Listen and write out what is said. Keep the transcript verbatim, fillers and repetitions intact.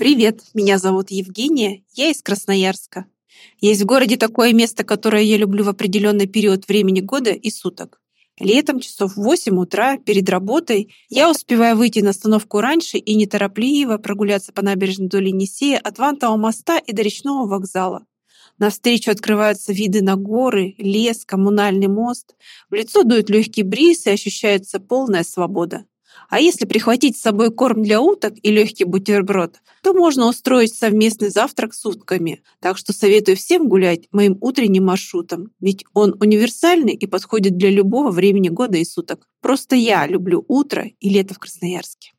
Привет, меня зовут Евгения, я из Красноярска. Есть в городе такое место, которое я люблю в определенный период времени года и суток. Летом часов в восемь утра перед работой я успеваю выйти на остановку раньше и неторопливо прогуляться по набережной вдоль Енисея от Вангового моста и до речного вокзала. Навстречу открываются виды на горы, лес, коммунальный мост. В лицо дует легкий бриз и ощущается полная свобода. А если прихватить с собой корм для уток и легкий бутерброд, то можно устроить совместный завтрак с утками. Так что советую всем гулять моим утренним маршрутом, ведь он универсальный и подходит для любого времени года и суток. Просто я люблю утро и лето в Красноярске.